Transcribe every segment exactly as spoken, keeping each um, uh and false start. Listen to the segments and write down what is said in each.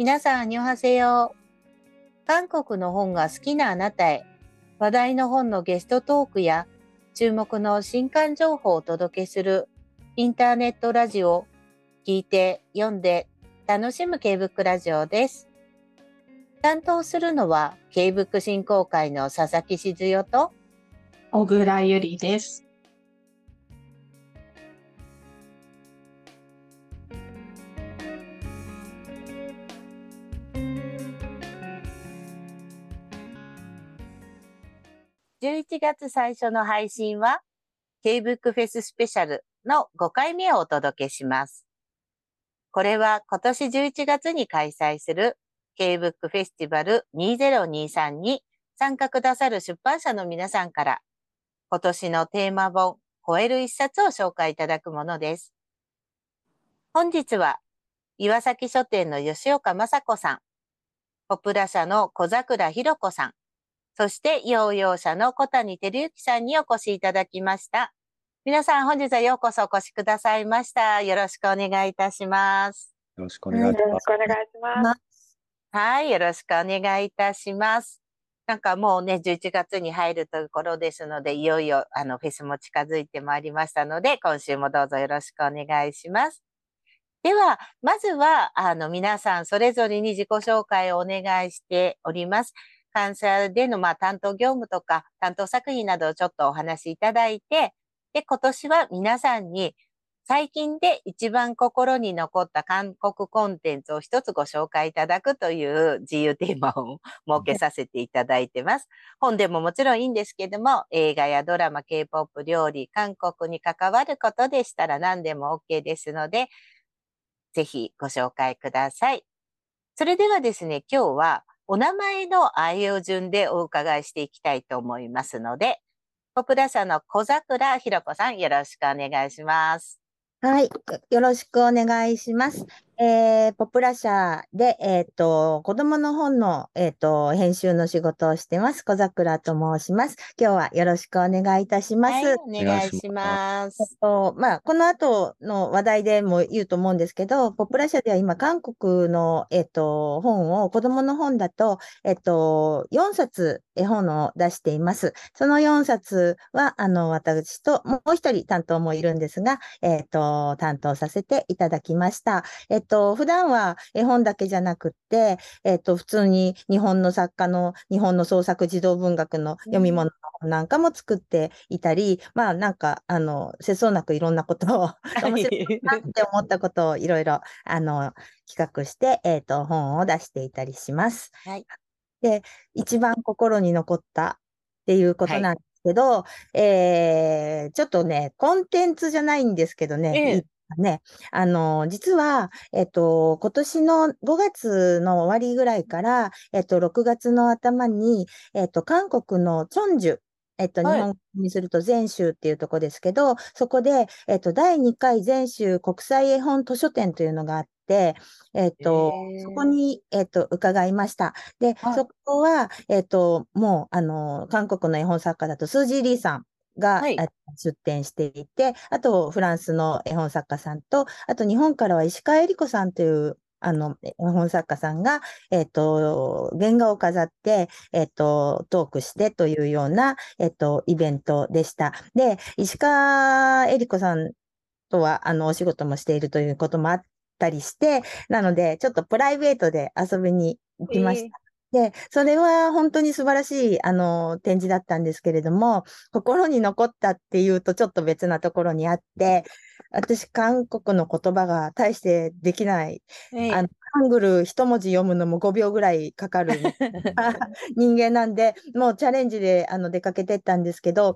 皆さん、アニョハセヨ。韓国の本が好きなあなたへ、話題の本のゲストトークや注目の新刊情報をお届けするインターネットラジオ、聞いて読んで楽しむ K-Book ラジオです。担当するのは K-Book 振興会の佐々木静代と小倉ゆりです。じゅういちがつ最初の配信は K-Book Fest Special のごかいめをお届けします。これは今年じゅういちがつに開催する K-Book Festival にせんにじゅうさんに参加くださる出版社の皆さんから今年のテーマ本超える一冊を紹介いただくものです。本日は岩崎書店の吉岡雅子さん、ポプラ社の小桜ひろ子さん、そして、養養者の小谷照之さんにお越しいただきました。皆さん、本日はようこそお越しくださいました。よろしくお願いいたします。よろしくお願いいたします。はい、よろしくお願いいたします。なんかもうね、じゅういちがつに入るところですので、いよいよあのフェスも近づいてまいりましたので、今週もどうぞよろしくお願いします。では、まずは、あの、皆さんそれぞれに自己紹介をお願いしております。関西でのまあ担当業務とか担当作品などをちょっとお話しいただいて、で、今年は皆さんに最近で一番心に残った韓国コンテンツを一つご紹介いただくという自由テーマを設けさせていただいてます。本でももちろんいいんですけども、映画やドラマ、K-ポップ、料理、韓国に関わることでしたら何でも OK ですので、ぜひご紹介ください。それではですね、今日はお名前の愛用順でお伺いしていきたいと思いますので、ポプラ社の小桜ひろ子さん、よろしくお願いします。はい、よろしくお願いします。えー、ポプラ社で、えー、と子どもの本の、えー、と編集の仕事をしてます、小桜と申します。今日はよろしくお願いいたします。はい、お願いします。とまあ、この後の話題でも言うと思うんですけど、ポプラ社では今、韓国の、えー、と本を、子どもの本だと、えー、とよんさつ絵本を出しています。そのよんさつは、あの私ともう一人担当もいるんですが、えー、と担当させていただきました。えーと普段は絵本だけじゃなくって、えー、と普通に日本の作家の日本の創作児童文学の読み物の本なんかも作っていたり、うん、まあなんかあのせそうなくいろんなことを面白いなって思ったことをいろいろあの企画して、えー、と本を出していたりします。はい、で一番心に残ったっていうことなんですけど、はい、えー、ちょっとねコンテンツじゃないんですけどね、えーね、あの実は、えっと、今年のごがつの終わりぐらいから、えっと、ろくがつの頭に、えっと、韓国のチョンジュ、えっと、はい、日本にすると全州っていうとこですけど、そこで、えっと、だいにかい全州国際絵本図書展というのがあって、でえー、とそこに、えー、と伺いました。で、はい、そこは、えー、ともうあの韓国の絵本作家だとスージー・リーさんが、はい、出展していて、あとフランスの絵本作家さんと、あと日本からは石川えり子さんというあの絵本作家さんが、えー、と原画を飾って、えー、とトークしてというような、えー、とイベントでした。で、石川えり子さんとはあのお仕事もしているということもあったりして、なのでちょっとプライベートで遊びに行きました。えーで、それは本当に素晴らしい、あの、展示だったんですけれども、心に残ったっていうとちょっと別なところにあって、私、韓国の言葉が大してできない。えー、あのハングル一文字読むのもごびょうぐらいかかる人間なんで、もうチャレンジであの出かけてったんですけど、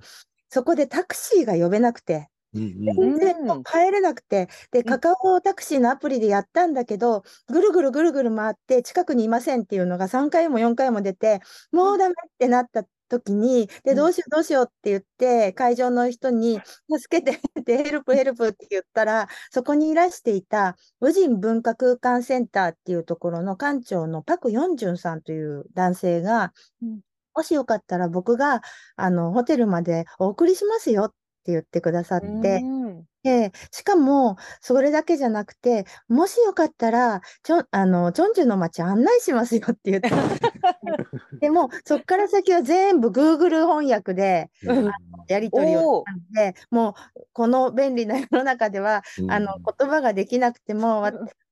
そこでタクシーが呼べなくて、全然もう帰れなくて、でカカオタクシーのアプリでやったんだけど、ぐるぐるぐるぐる回って近くにいませんっていうのがさんかいもよんかいも出て、もうダメってなった時に、でどうしようどうしようって言って会場の人に助けてってヘルプヘルプって言ったら、そこにいらしていた無人文化空間センターっていうところの館長のパク・ヨンジュンさんという男性が、もしよかったら僕があのホテルまでお送りしますよって言ってくださって、ええ、しかも、それだけじゃなくて、もしよかったら、ちょ、あの、チョンジュの街案内しますよって言ったんです。でも、そっから先は全部 Google 翻訳で、あのやり取りをしたので、もう、この便利な世の中では、あの、言葉ができなくても、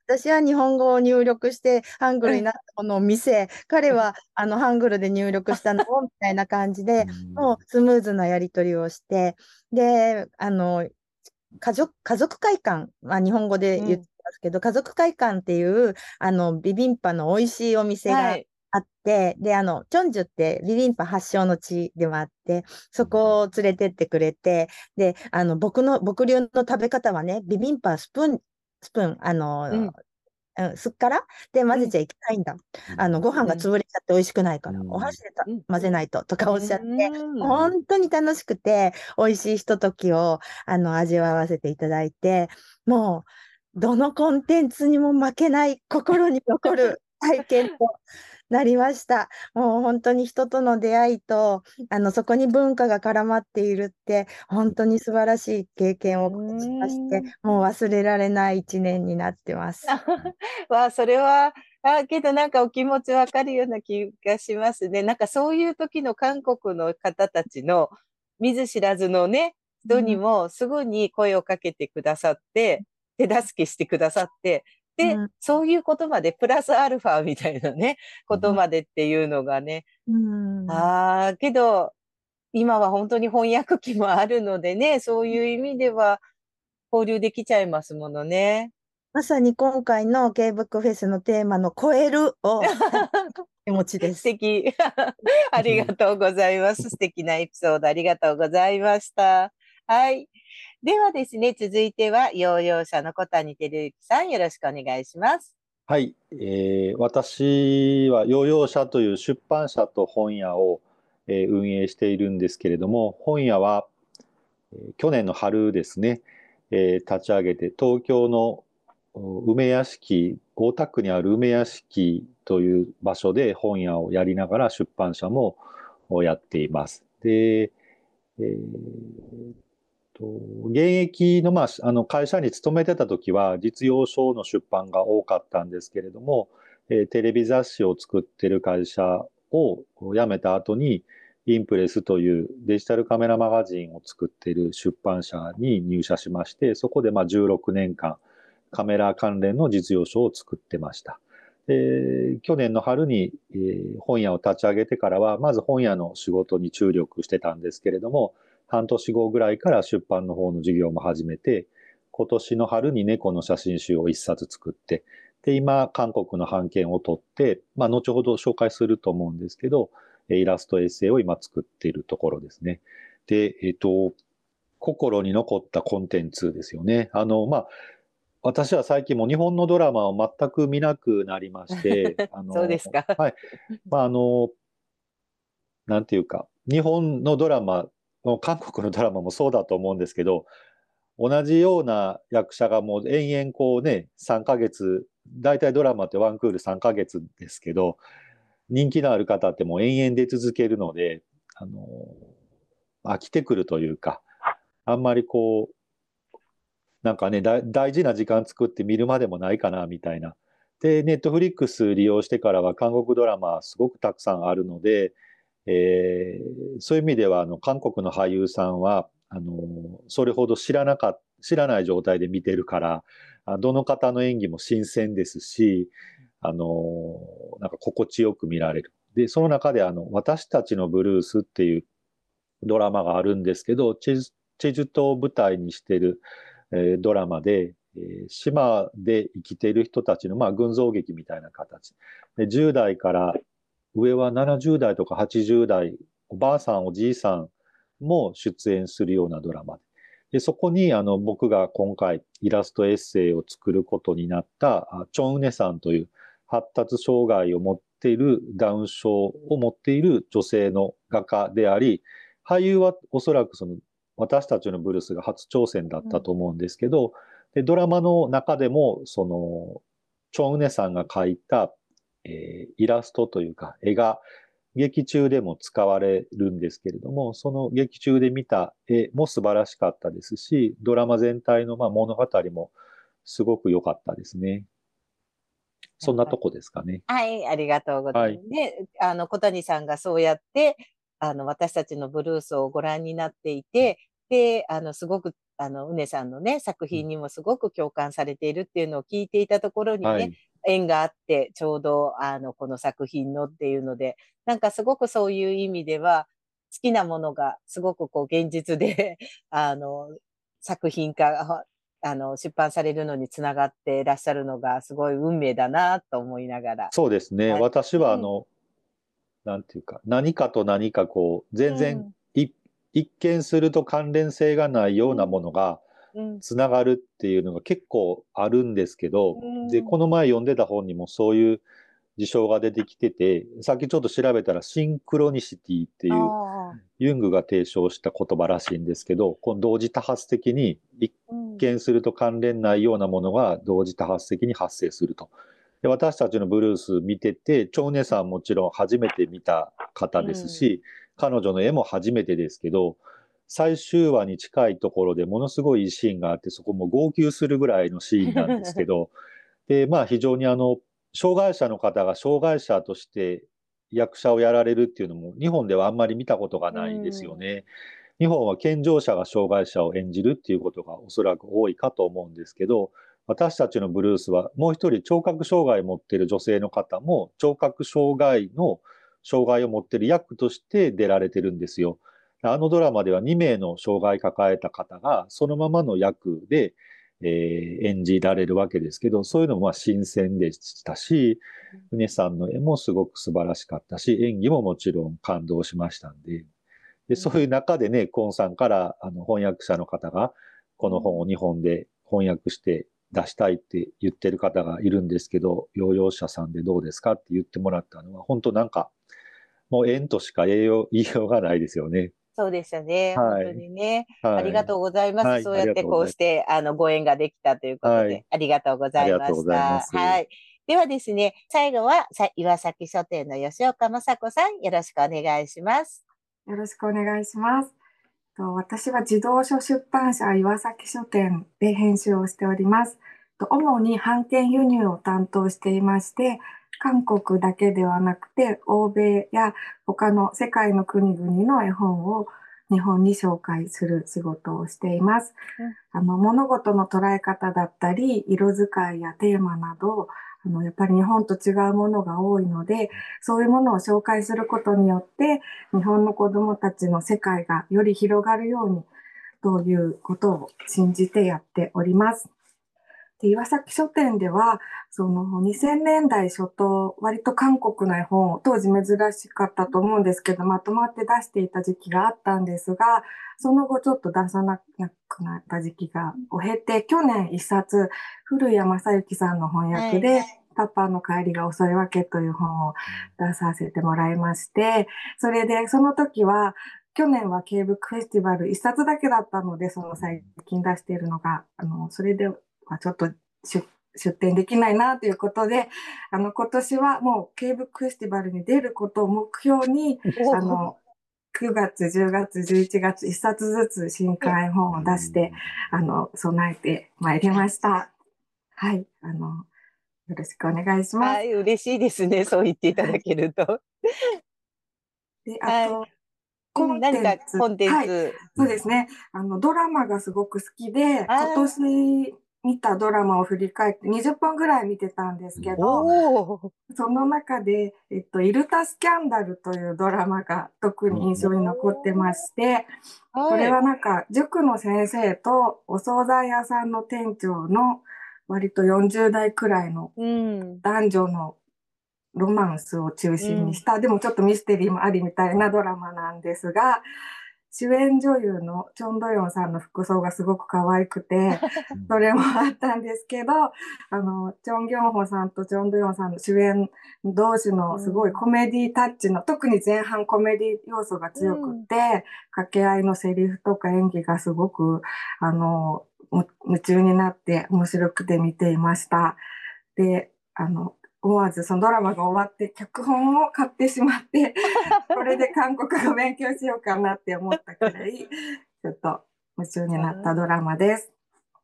私は日本語を入力してハングルになったものを見せ、彼はあのハングルで入力したのをみたいな感じで、もうスムーズなやり取りをして、で、あの、家族、家族会館、まあ、日本語で言ってますけど、うん、家族会館っていうあのビビンパの美味しいお店があって、はい、であのチョンジュってビビンパ発祥の地ではあって、そこを連れてってくれて、であの僕の僕流の食べ方はね、ビビンパスプーンスプーンあの、うんうん、すっからで混ぜちゃいけないんだ、うん、あのご飯が潰れちゃって美味しくないから、うん、お箸で混ぜないととかおっしゃって、うん、本当に楽しくて美味しいひとときをあの味わわせていただいて、もうどのコンテンツにも負けない心に残る体験となりました。もう本当に人との出会いとあのそこに文化が絡まっているって本当に素晴らしい経験をしまして、もう忘れられない一年になってます。わあ、それはあけどなんかお気持ちわかるような気がしますね。なんかそういう時の韓国の方たちの見ず知らずのね人にもすぐに声をかけてくださって、うん、手助けしてくださって、で、うん、そういうことまでプラスアルファみたいなねことまでっていうのがね、うん、ああけど今は本当に翻訳機もあるのでね、そういう意味では交流できちゃいますものね。まさに今回の K-Book フェスのテーマの超えるを気持ちです。素敵。ありがとうございます。素敵なエピソードありがとうございました。はい。ではですね、続いては養養者の小谷照之さん、よろしくお願いします。はい、えー、私は養養者という出版社と本屋を、えー、運営しているんですけれども、本屋は、えー、去年の春ですね、えー、立ち上げて東京の梅屋敷、大田区にある梅屋敷という場所で本屋をやりながら出版社もやっています。で、えー現役の、まあ、あの会社に勤めてた時は実用書の出版が多かったんですけれども、えー、テレビ雑誌を作ってる会社を辞めた後にインプレスというデジタルカメラマガジンを作ってる出版社に入社しまして、そこでまあじゅうろくねんかんカメラ関連の実用書を作ってました。で去年の春に、えー、本屋を立ち上げてからはまず本屋の仕事に注力してたんですけれども、半年後ぐらいから出版の方の授業も始めて、今年の春に猫の写真集を一冊作って、で、今、韓国の版権を取って、まあ、後ほど紹介すると思うんですけど、イラストエッセイを今作っているところですね。で、えっと、心に残ったコンテンツですよね。あの、まあ、私は最近も日本のドラマを全く見なくなりまして、あのそうですか。はい。まあ、あの、なんていうか、日本のドラマ、韓国のドラマもそうだと思うんですけど、同じような役者がもう延々こうね、さんかげつ、大体ドラマってワンクールさんかげつですけど、人気のある方ってもう延々出続けるので、あの飽きてくるというか、あんまりこうなんかね、大事な時間作って見るまでもないかなみたいな。で、Netflix利用してからは韓国ドラマすごくたくさんあるので、えー、そういう意味ではあの韓国の俳優さんはあのそれほど知らなか知らない状態で見てるから、どの方の演技も新鮮ですし、あのなんか心地よく見られる。でその中であの「私たちのブルース」っていうドラマがあるんですけど、チェジュ島を舞台にしてる、えー、ドラマで。島で生きている人たちの、まあ、群像劇みたいな形で、じゅう代から上はななじゅうだいとかはちじゅうだい、おばあさんおじいさんも出演するようなドラマで、でそこにあの僕が今回イラストエッセイを作ることになったチョン・ウネさんという発達障害を持っている、ダウン症を持っている女性の画家であり、俳優はおそらくその私たちのブルースが初挑戦だったと思うんですけど、うん、でドラマの中でもそのチョン・ウネさんが描いたえー、イラストというか絵が劇中でも使われるんですけれども、その劇中で見た絵も素晴らしかったですし、ドラマ全体のまあ物語もすごく良かったですね。そんなとこですかね。はい、ありがとうございます。はい、で、あの小谷さんがそうやってあの私たちのブルースをご覧になっていて、で、あのすごくあのうねさんのね作品にもすごく共感されているっていうのを聞いていたところにね、はい、縁があってちょうどあのこの作品のっていうので、なんかすごくそういう意味では好きなものがすごくこう現実であの作品化あの出版されるのにつながっていらっしゃるのがすごい運命だなと思いながら。そうですね、私はあの、うん、なんていうか何かと何かこう全然い、うん、一見すると関連性がないようなものがつながるっていうのが結構あるんですけど、うん、でこの前読んでた本にもそういう事象が出てきてて、さっきちょっと調べたらシンクロニシティっていうユングが提唱した言葉らしいんですけど、この同時多発的に一見すると関連ないようなものが同時多発的に発生すると。で、私たちのブルース見てて、蝶音さんもちろん初めて見た方ですし、うん、彼女の絵も初めてですけど、最終話に近いところでものすごいシーンがあって、そこも号泣するぐらいのシーンなんですけどで、まあ、非常にあの障害者の方が障害者として役者をやられるっていうのも日本ではあんまり見たことがないですよね。うん、日本は健常者が障害者を演じるっていうことがおそらく多いかと思うんですけど、私たちのブルースはもう一人聴覚障害を持っている女性の方も聴覚障害の障害を持っている役として出られてるんですよ。あのドラマではに名の障害を抱えた方がそのままの役でえー、演じられるわけですけど、そういうのも新鮮でしたし、うねさんの絵もすごく素晴らしかったし、演技ももちろん感動しましたんで、でそういう中でね、コンさんからあの翻訳者の方がこの本を日本で翻訳して出したいって言ってる方がいるんですけど、養養者さんでどうですかって言ってもらったのは本当なんかもう縁としか言いようがないですよね。そうでしたね、はい、本当にね、はい、ありがとうございます、はい、そうやってこうしてあのご縁ができたということで、はい、ありがとうございました。はい、ではですね、最後は岩崎書店の吉岡雅子さん、よろしくお願いします。よろしくお願いします。私は児童書出版社岩崎書店で編集をしております。主に版権輸入を担当していまして、韓国だけではなくて欧米や他の世界の国々の絵本を日本に紹介する仕事をしています。うん、あの物事の捉え方だったり色使いやテーマなどあのやっぱり日本と違うものが多いので、そういうものを紹介することによって日本の子どもたちの世界がより広がるようにということを信じてやっております。で岩崎書店ではそのにせんねんだい初頭、割と韓国の絵本を当時珍しかったと思うんですけどまとまって出していた時期があったんですが、その後ちょっと出さなくなった時期がを経て、去年一冊古谷正幸さんの翻訳で、はいはい、パパの帰りが遅いわけという本を出させてもらいまして、それでその時は去年は K-Book フェスティバルいっさつだけだったので、その最近出しているのがあのそれでちょっと出展できないなということで、あの今年はもう K-Book フェスティバルに出ることを目標にあのくがつじゅうがつじゅういちがついっさつずつ新刊絵本を出してあの備えてまいりました。はい、あのよろしくお願いします。はい、嬉しいですね、そう言っていただけるとで、あと、はい、何かコンテンツ、はい、そうですね、あのドラマがすごく好きで、今年見たドラマを振り返ってにじゅっぽんぐらい見てたんですけど、その中で、えっと、イルタスキャンダルというドラマが特に印象に残ってまして、はい、これはなんか塾の先生とお惣菜屋さんの店長の割とよんじゅうだいくらいの男女のロマンスを中心にした、うん、でもちょっとミステリーもありみたいなドラマなんですが、主演女優のチョン・ドヨンさんの服装がすごく可愛くて、それもあったんですけど、あの、チョン・ギョンホさんとチョン・ドヨンさんの主演同士のすごいコメディタッチの、うん、特に前半コメディ要素が強くて、うん、掛け合いのセリフとか演技がすごく、あの、夢中になって面白くて見ていました。で、あの、思わずそのドラマが終わって脚本を買ってしまってこれで韓国語勉強しようかなって思ったくらいちょっと夢中になったドラマです。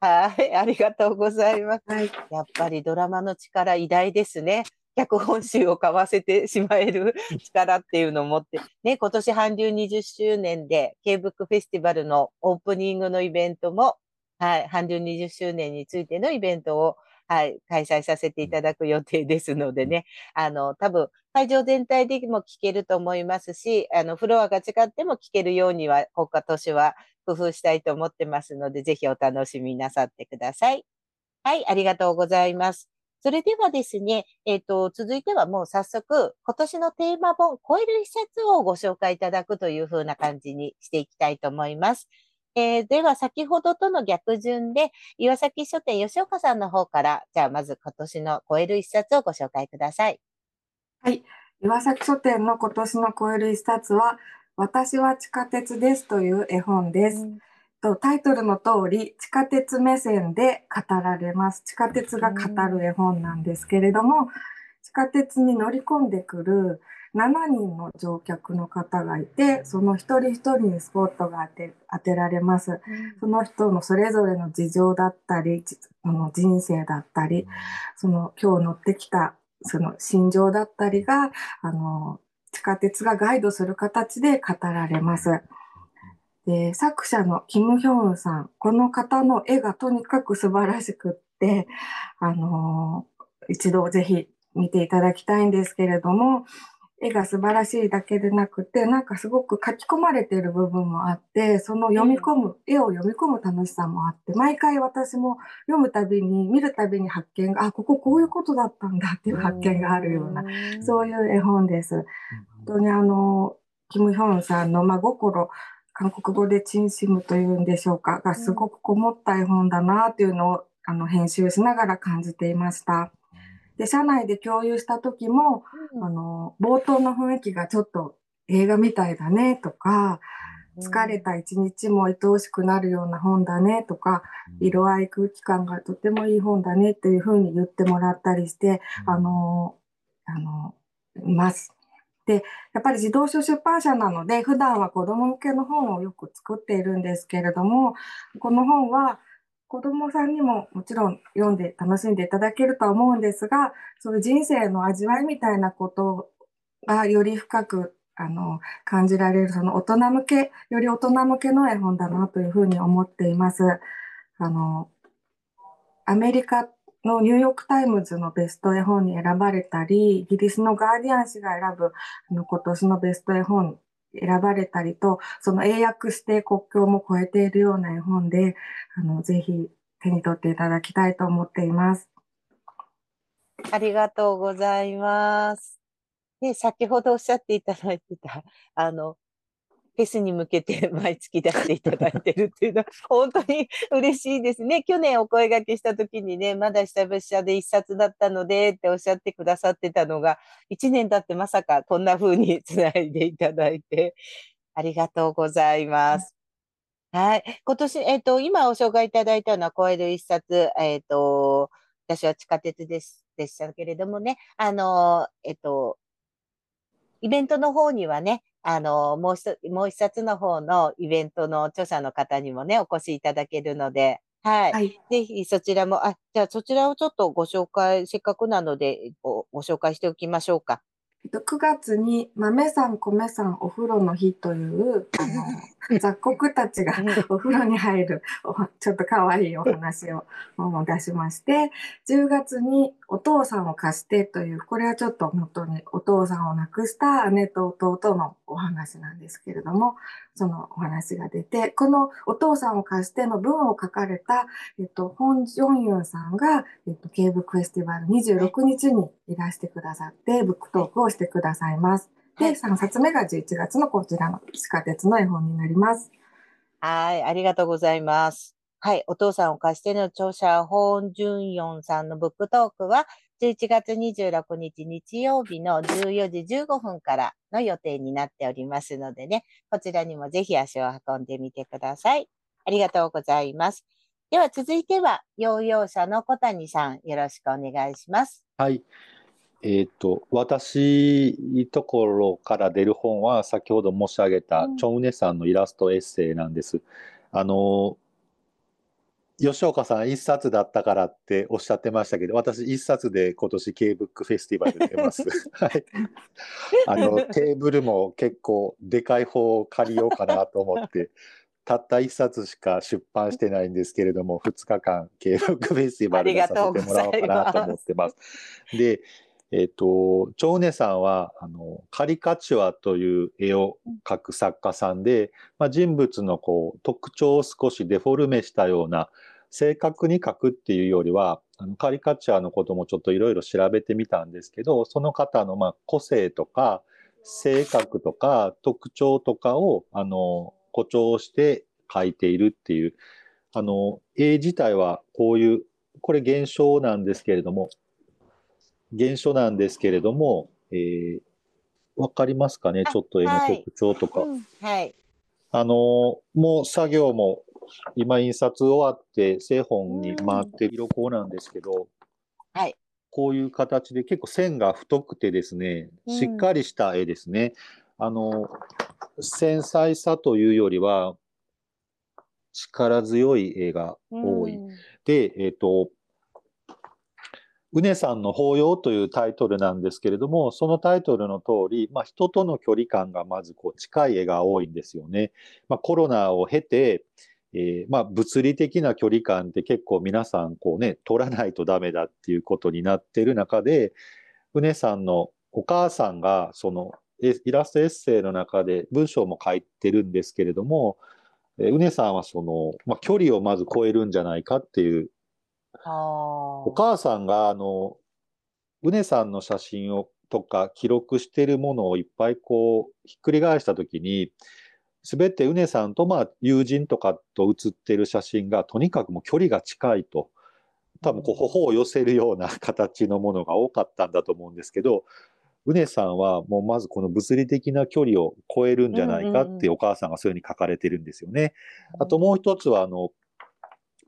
はい、ありがとうございます、はい、やっぱりドラマの力偉大ですね。脚本集を買わせてしまえる力っていうのを持って、ね、今年韓流にじゅっしゅうねんで K-Book フェスティバルのオープニングのイベントも、はい、韓流にじゅっしゅうねんについてのイベントを、はい、開催させていただく予定ですのでね、あの多分会場全体でも聞けると思いますし、あのフロアが違っても聞けるようには今年は工夫したいと思ってますので、ぜひお楽しみなさってください。はい、ありがとうございます。それではですね、えっと、続いてはもう早速、今年のテーマ本、超える一冊をご紹介いただくというふうな感じにしていきたいと思います。えー、では、先ほどとの逆順で、岩崎書店吉岡さんの方から、じゃあまず今年の超える一冊をご紹介ください。はい、岩崎書店の今年の超える一冊は、私は地下鉄ですという絵本です。うんとタイトルの通り地下鉄目線で語られます。地下鉄が語る絵本なんですけれども、地下鉄に乗り込んでくるしちにんの乗客の方がいて、その一人一人にスポットが当て、当てられます。その人のそれぞれの事情だったり、あの人生だったり、その今日乗ってきたその心情だったりが、あの地下鉄がガイドする形で語られます。で、作者のキム・ヒョンウンさん、この方の絵がとにかく素晴らしくって、あのー、一度ぜひ見ていただきたいんですけれども、絵が素晴らしいだけでなくて、なんかすごく書き込まれている部分もあって、その読み込む、絵を読み込む楽しさもあって、毎回私も読むたびに、見るたびに発見が、あ、こここういうことだったんだっていう発見があるような、そういう絵本です。本当にあのー、キム・ヒョンウンさんの真心、韓国語でチンシムというんでしょうかがすごくこもった絵本だなというのをあの編集しながら感じていました。で、社内で共有した時も、うん、あの冒頭の雰囲気がちょっと映画みたいだねとか、疲れた一日も愛おしくなるような本だねとか、色合い空気感がとてもいい本だねというふうに言ってもらったりしてあのあのいます。で、やっぱり児童書出版社なので普段は子ども向けの本をよく作っているんですけれども、この本は子どもさんにももちろん読んで楽しんでいただけるとは思うんですが、そういう人生の味わいみたいなことがより深くあの感じられる、その大人向け、より大人向けの絵本だなというふうに思っています。あのアメリカのニューヨークタイムズのベスト絵本に選ばれたり、イギリスのガーディアン紙が選ぶあの今年のベスト絵本に選ばれたりと、その英訳して国境も越えているような絵本で、あのぜひ手に取っていただきたいと思っています。ありがとうございます。で、先ほどおっしゃっていただいてたあのフェスに向けて毎月出していただいてるっていうのは本当に嬉しいですね。去年お声掛けした時にね、まだ久々で一冊だったのでっておっしゃってくださってたのが、いちねん経ってまさかこんな風につないでいただいてありがとうございます。はい、今年、えっと、今お紹介いただいたのは超える一冊、えっと、私は地下鉄ですでしたけれどもね、あの、えっと、イベントの方にはね、あの、もう一、もう一冊の方のイベントの著者の方にもね、お越しいただけるので、はい。はい、ぜひそちらも、あ、じゃあそちらをちょっとご紹介、せっかくなのでご、ご紹介しておきましょうか。くがつに豆さん米さんお風呂の日というあの雑穀たちがお風呂に入るちょっとかわいいお話を出しまして、じゅうがつにお父さんを貸してという、これはちょっと本当にお父さんを亡くした姉と弟のお話なんですけれども、そのお話が出て、このお父さんを貸しての文を書かれた、えっと、ホン・ジョンユンさんが、えっと、K-Bookフェスティバルにじゅうろくにちにいらしてくださってブックトークをしてくださいます。で、さんさつめがじゅういちがつのこちらの地下鉄の絵本になります。はい、ありがとうございます。はい、お父さんを貸しての著者ホン・ジョンユンさんのブックトークはじゅういちがつにじゅうろくにち日曜日のじゅうよじじゅうごふんからの予定になっておりますのでね、こちらにもぜひ足を運んでみてください。ありがとうございます。では続いては、養養者の小谷さん、よろしくお願いします。はい、えー、と私ところから出る本は先ほど申し上げた、うん、チョンウネさんのイラストエッセイなんです。あの吉岡さん一冊だったからっておっしゃってましたけど、私一冊で今年 K-Book フェスティバル出てます、はい、あのテーブルも結構でかい方を借りようかなと思ってたった一冊しか出版してないんですけれども、ふつかかん K-Book フェスティバルでさせてもらおうかなと思ってます。で、えーと、チョウネさんはあのカリカチュアという絵を描く作家さんで、まあ、人物のこう特徴を少しデフォルメしたような、正確に描くっていうよりはあのカリカチュアのこともちょっといろいろ調べてみたんですけど、その方のまあ個性とか性格とか特徴とかをあの誇張して描いているっていう、あの絵自体はこういうこれ現象なんですけれども現象なんですけれども、えー、わかりますかね、ちょっと絵の特徴とか、はいうんはい、あのもう作業も今印刷終わって製本に回って色こうなんですけど、はい、こういう形で結構線が太くてですね、しっかりした絵ですね、うん、あの繊細さというよりは力強い絵が多い、うん、で、えーとうねさんの抱擁というタイトルなんですけれども、そのタイトルの通り、まあ、人との距離感がまずこう近い絵が多いんですよね。まあ、コロナを経て、えーまあ、物理的な距離感って結構皆さんこう、ね、取らないとダメだっていうことになってる中で、うねさんのお母さんがそのイラストエッセイの中で文章も書いてるんですけれども、うねさんはその、まあ、距離をまず超えるんじゃないかっていうあお母さんがあのうねさんの写真をとか記録してるものをいっぱいこうひっくり返した時に、全てうねさんとまあ友人とかと写ってる写真がとにかくもう距離が近いと、多分こう頬を寄せるような形のものが多かったんだと思うんですけど、うねさんはもうまずこの物理的な距離を超えるんじゃないかってお母さんがそういうふうに書かれてるんですよね。あともう一つはあの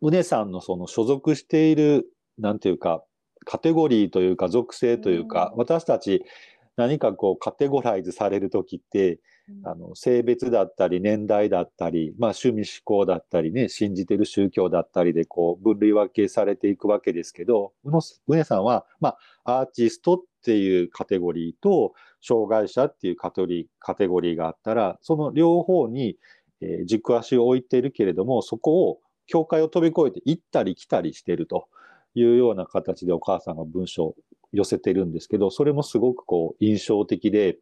うねさんのその所属しているなんていうかカテゴリーというか属性というか、私たち何かこうカテゴライズされる時ってあの性別だったり年代だったり、まあ趣味嗜好だったりね、信じてる宗教だったりでこう分類分けされていくわけですけど、うねさんはまあアーティストっていうカテゴリーと障害者っていうカテゴリー、カテゴリーがあったら、その両方に軸足を置いているけれども、そこを境界を飛び越えて行ったり来たりしてるというような形でお母さんが文章を寄せてるんですけど、それもすごくこう印象的で、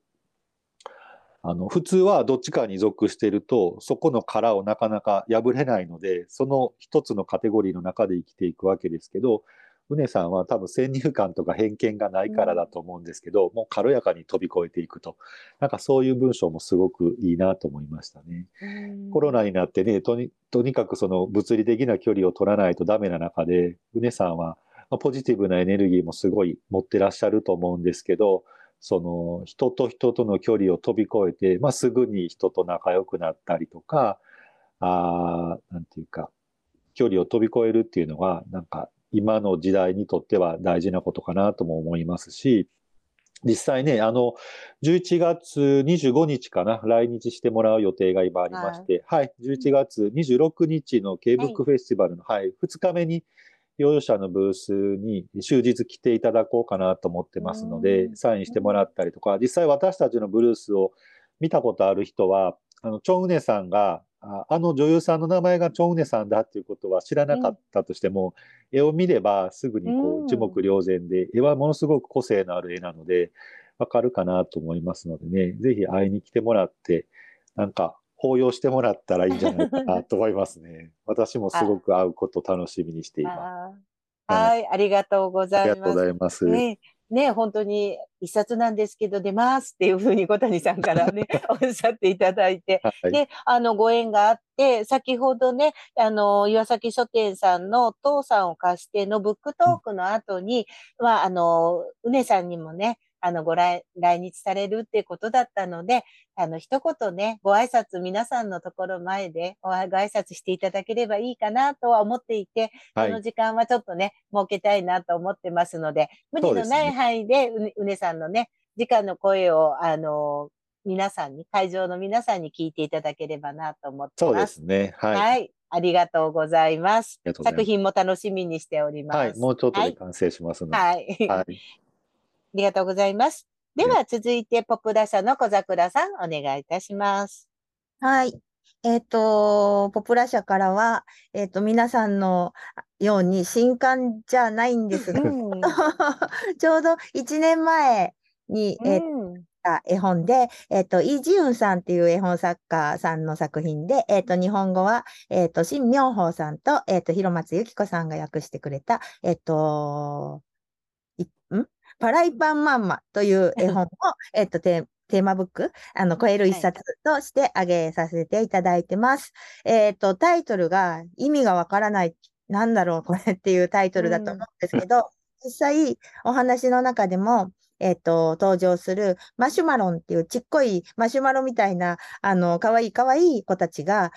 あの普通はどっちかに属してるとそこの殻をなかなか破れないので、その一つのカテゴリーの中で生きていくわけですけど、うねさんは多分先入観とか偏見がないからだと思うんですけど、うん、もう軽やかに飛び越えていくと、なんかそういう文章もすごくいいなと思いましたね。うん、コロナになってね、とに、とにかくその物理的な距離を取らないとダメな中で、うねさんはポジティブなエネルギーもすごい持ってらっしゃると思うんですけど、その人と人との距離を飛び越えて、まあ、すぐに人と仲良くなったりとか、あー、なんていうか、距離を飛び越えるっていうのが、なんか、今の時代にとっては大事なことかなとも思いますし、実際ね、あの、じゅういちがつにじゅうごにちかな、来日してもらう予定が今ありまして、はい、じゅういちがつにじゅうろくにちの K-Book フェスティバルの、はい、はい、ふつかめに、養護者のブースに終日来ていただこうかなと思ってますので、サインしてもらったりとか、実際私たちのブルースを見たことある人は、あの、チョンウネさんが、あの女優さんの名前がチョンウネさんだっていうことは知らなかったとしても、うん、絵を見ればすぐにこう一目瞭然で、うん、絵はものすごく個性のある絵なのでわかるかなと思いますのでね、ぜひ会いに来てもらってなんか抱擁してもらったらいいんじゃないかなと思いますね。私もすごく会うこと楽しみにしています。はい、ありがとうございます。ありがとうございます、ねね、本当に一冊なんですけど出ますっていうふうに小谷さんからねおっしゃっていただいて、はい、であのご縁があって、先ほどねあの岩崎書店さんの父さんを貸してのブックトークの後に、うんまあ、あのうねさんにもねあのご 来, 来日されるっていうことだったので、あの一言ね、ご挨拶皆さんのところ前でご挨拶していただければいいかなとは思っていて、はい、この時間はちょっとね設けたいなと思ってますので、無理のない範囲でうねさんのね直の声をあの皆さんに、会場の皆さんに聞いていただければなと思ってます。そうですね、はい、はいありがとうございます。作品も楽しみにしております。はい、もうちょっとで完成しますので。はい。はいはい、ありがとうございます。では続いてポップラ社の小桜さん、お願いいたします。はい。えっと、ポプラ社からは、えっと、皆さんのように新刊じゃないんですが、うん、ちょうどいちねんまえに、うんえっと絵本で、えーと、イ・ジウンさんっていう絵本作家さんの作品で、えーと、日本語は、えーと、シン・ミョンホーさんと、えーと、広松由紀子さんが訳してくれた、えーと、んパライパンマンマという絵本を、えーと、テーマテーマブック、あの、超える一冊としてあげさせていただいてます。はい、えーと、タイトルが意味がわからない、なんだろうこれっていうタイトルだと思うんですけど、うん、実際お話の中でも、えっと、登場するマシュマロンっていうちっこいマシュマロみたいな、あの、かわいいかわいい子たちが、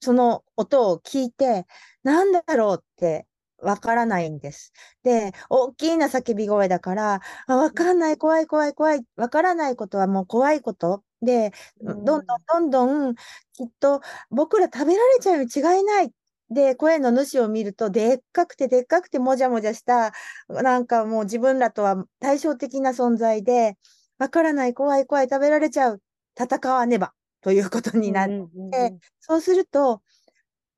その音を聞いて、なんだろうってわからないんです。で、大きな叫び声だから、わかんない、怖い、怖い、怖い、わからないことはもう怖いこと。で、どんどんどんどん、きっと僕ら食べられちゃうに違いない。で、声の主を見ると、でっかくてでっかくてもじゃもじゃした、なんかもう自分らとは対照的な存在で、わからない、怖い、怖い、食べられちゃう、戦わねば、ということになって、うんうんうん、そうすると、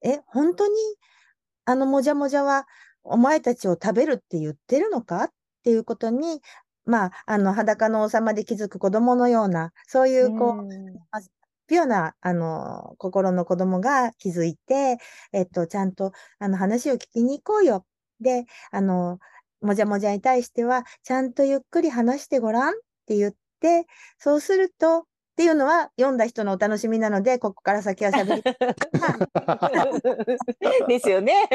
え、本当に、あのもじゃもじゃは、お前たちを食べるって言ってるのかっていうことに、まあ、あの、裸の王様で気づく子供のような、そういう、こう、うんピュアな、あの、心の子供が気づいて、えっと、ちゃんと、あの、話を聞きに行こうよ。で、あの、もじゃもじゃに対しては、ちゃんとゆっくり話してごらんって言って、そうすると、っていうのは読んだ人のお楽しみなので、ここから先は喋りですよね。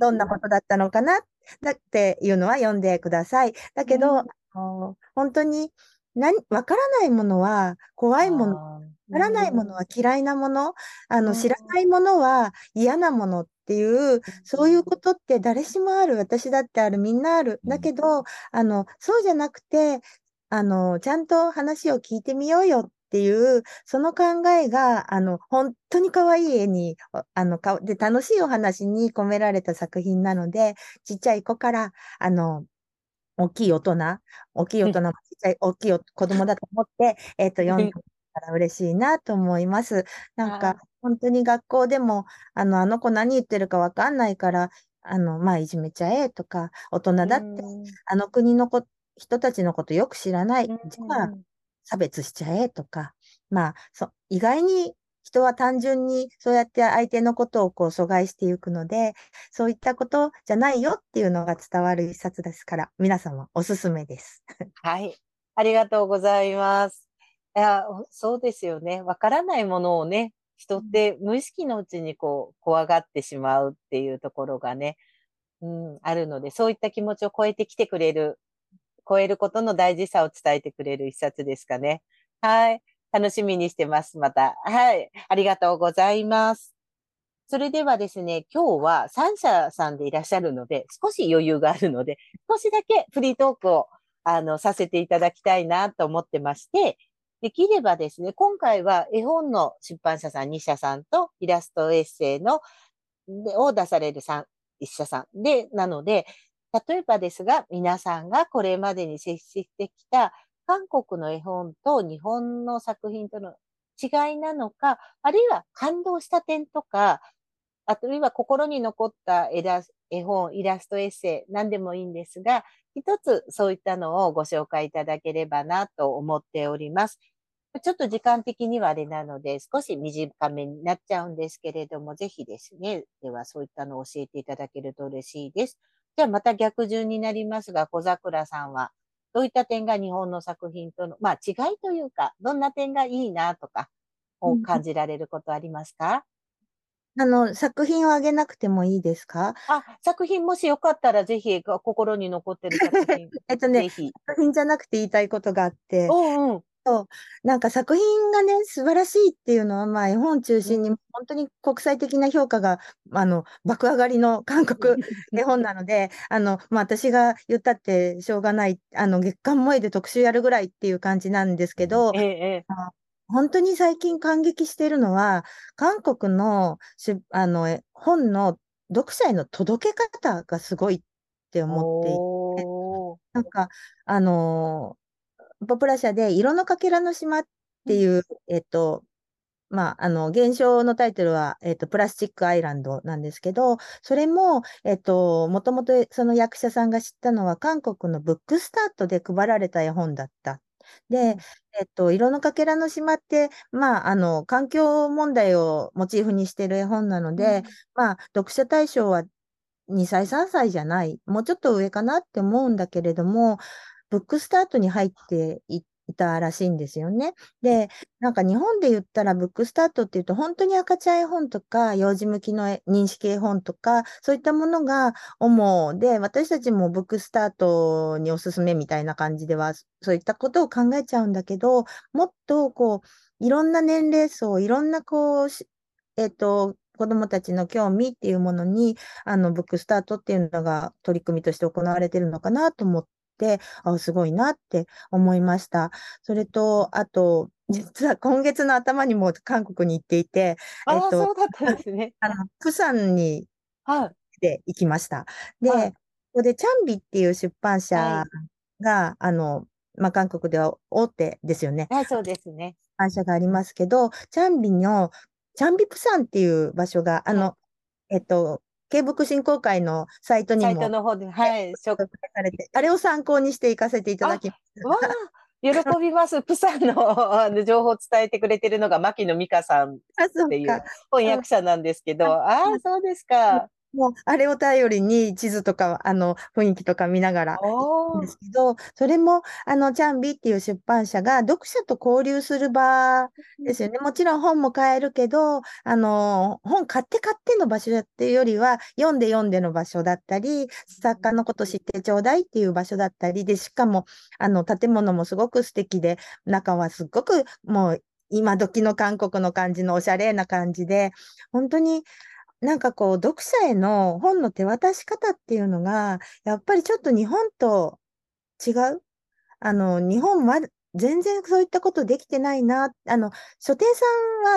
どんなことだったのかなだっていうのは読んでください。だけど、うん、あの本当に、何、わからないものは怖いもの、わからないものは嫌いなもの、あの、知らないものは嫌なものっていう、そういうことって誰しもある、私だってある、みんなある。だけど、あの、そうじゃなくて、あの、ちゃんと話を聞いてみようよっていう、その考えが、あの、本当に可愛い絵に、あの、かで、楽しいお話に込められた作品なので、ちっちゃい子から、あの、大きい大人、大きい大人も小さい大きい子供だと思って、えっと、読んでたら嬉しいなと思います。なんか、本当に学校でも、あの、あの子何言ってるかわかんないから、あの、まあ、いじめちゃえとか、大人だって、あの国の子、人たちのことよく知らない。じゃあ、差別しちゃえとか、まあ、そ、意外に、人は単純にそうやって相手のことをこう阻害していくので、そういったことじゃないよっていうのが伝わる一冊ですから、皆様おすすめです。はい、ありがとうございます。いや、そうですよね。わからないものをね、人って無意識のうちにこう怖がってしまうっていうところがね、うん、あるので、そういった気持ちを超えてきてくれる、超えることの大事さを伝えてくれる一冊ですかね。はい。楽しみにしてます。また。はい。ありがとうございます。それではですね、今日は三社さんでいらっしゃるので、少し余裕があるので、少しだけフリートークを、あの、させていただきたいなと思ってまして、できればですね、今回は絵本の出版社さんにしゃさんと、イラストエッセイの、を出されるさん、いっ社さんで、なので、例えばですが、皆さんがこれまでに接してきた、韓国の絵本と日本の作品との違いなのか、あるいは感動した点とか、あるいは心に残った絵本、イラストエッセイ、何でもいいんですが、一つそういったのをご紹介いただければなと思っております。ちょっと時間的にはあれなので、少し短めになっちゃうんですけれども、ぜひですね、ではそういったのを教えていただけると嬉しいです。じゃあまた逆順になりますが、小桜さんは、どういった点が日本の作品との、まあ、違いというか、どんな点がいいなとかを感じられることありますか？あの、作品をあげなくてもいいですか？あ、作品もしよかったらぜひ心に残ってる作品えっとね、作品じゃなくて言いたいことがあって、うんうん、そうなんか作品がね素晴らしいっていうのは、まあ、絵本中心に本当に国際的な評価があの爆上がりの韓国絵本なのであの、まあ、私が言ったってしょうがないあの月刊萌えで特集やるぐらいっていう感じなんですけど、ええ、本当に最近感激しているのは韓国の、あの本の読者への届け方がすごいって思っていて、なんかあのポプラ社で色のかけらの島っていう、うん、えっとまあ、あの現象のタイトルは、えっと、プラスチックアイランドなんですけど、それも、えっと、もともとその役者さんが知ったのは韓国のブックスタートで配られた絵本だった。で、えっと、色のかけらの島って、まあ、あの環境問題をモチーフにしている絵本なので、うん、まあ、読者対象はにさいさんさいじゃない、もうちょっと上かなって思うんだけれども、ブックスタートに入っていたらしいんですよね。で、なんか日本で言ったらブックスタートっていうと本当に赤ちゃん絵本とか幼児向きの認識絵本とかそういったものが主で、私たちもブックスタートにおすすめみたいな感じではそういったことを考えちゃうんだけど、もっとこういろんな年齢層、いろんなこう、えっと子どもたちの興味っていうものにあのブックスタートっていうのが取り組みとして行われてるのかなと思って、あ、すごいなって思いました。それとあと実は今月の頭にも韓国に行っていて、あ、えっと、そうだったんですね。あの釜山に行きました。で、はい、ここでチャンビっていう出版社が、はい、あのまあ、韓国では大手ですよね。はい、そうですね。出版社がありますけど、チャンビのチャンビ釜山っていう場所があの、はい、えっとK-ボok振興会のサイトにも、サイトの方で、はい、紹介されて、あれを参考にして行かせていただきました。喜びます。プサンの情報を伝えてくれてるのが牧野美香さんっていう翻訳者なんですけど、ああ、そうですか。もうあれを頼りに地図とかあの雰囲気とか見ながらんですけど、それもあのチャンビっていう出版社が読者と交流する場ですよね。もちろん本も買えるけど、あの本買って買っての場所だっていうよりは読んで読んでの場所だったり、作家のこと知ってちょうだいっていう場所だったりで、しかもあの建物もすごく素敵で、中はすごくもう今時の韓国の感じのおしゃれな感じで、本当になんかこう読者への本の手渡し方っていうのがやっぱりちょっと日本と違う、あの日本は全然そういったことできてないな、あの書店さ